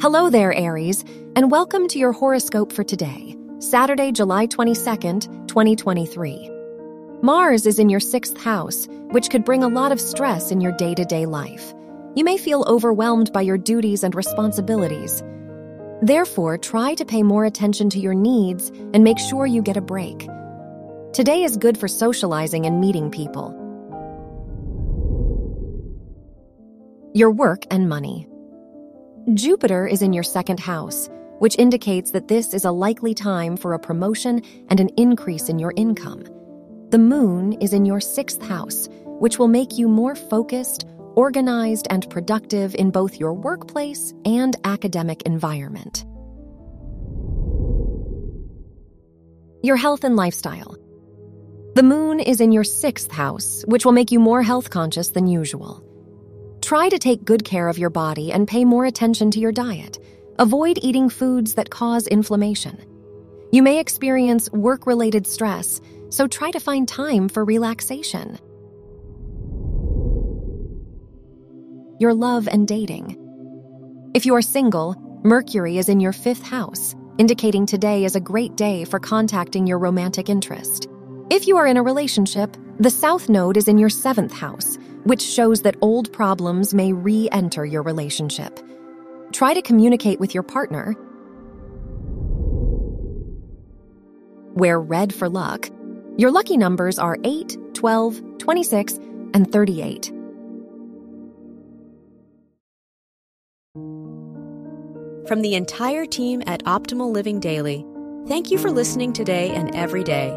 Hello there, Aries, and welcome to your horoscope for today, Saturday, July 22nd, 2023. Mars is in your 6th house, which could bring a lot of stress in your day-to-day life. You may feel overwhelmed by your duties and responsibilities. Therefore, try to pay more attention to your needs and make sure you get a break. Today is good for socializing and meeting people. Your work and money. Jupiter is in your 2nd house, which indicates that this is a likely time for a promotion and an increase in your income. The moon is in your 6th house, which will make you more focused, organized, and productive in both your workplace and academic environment. Your health and lifestyle. The moon is in your 6th house, which will make you more health conscious than usual. Try to take good care of your body and pay more attention to your diet. Avoid eating foods that cause inflammation. You may experience work-related stress, so try to find time for relaxation. Your love and dating. If you are single, Mercury is in your 5th house, indicating today is a great day for contacting your romantic interest. If you are in a relationship, the South Node is in your 7th house, which shows that old problems may re-enter your relationship. Try to communicate with your partner. Wear red for luck. Your lucky numbers are 8, 12, 26, and 38. From the entire team at Optimal Living Daily, thank you for listening today and every day.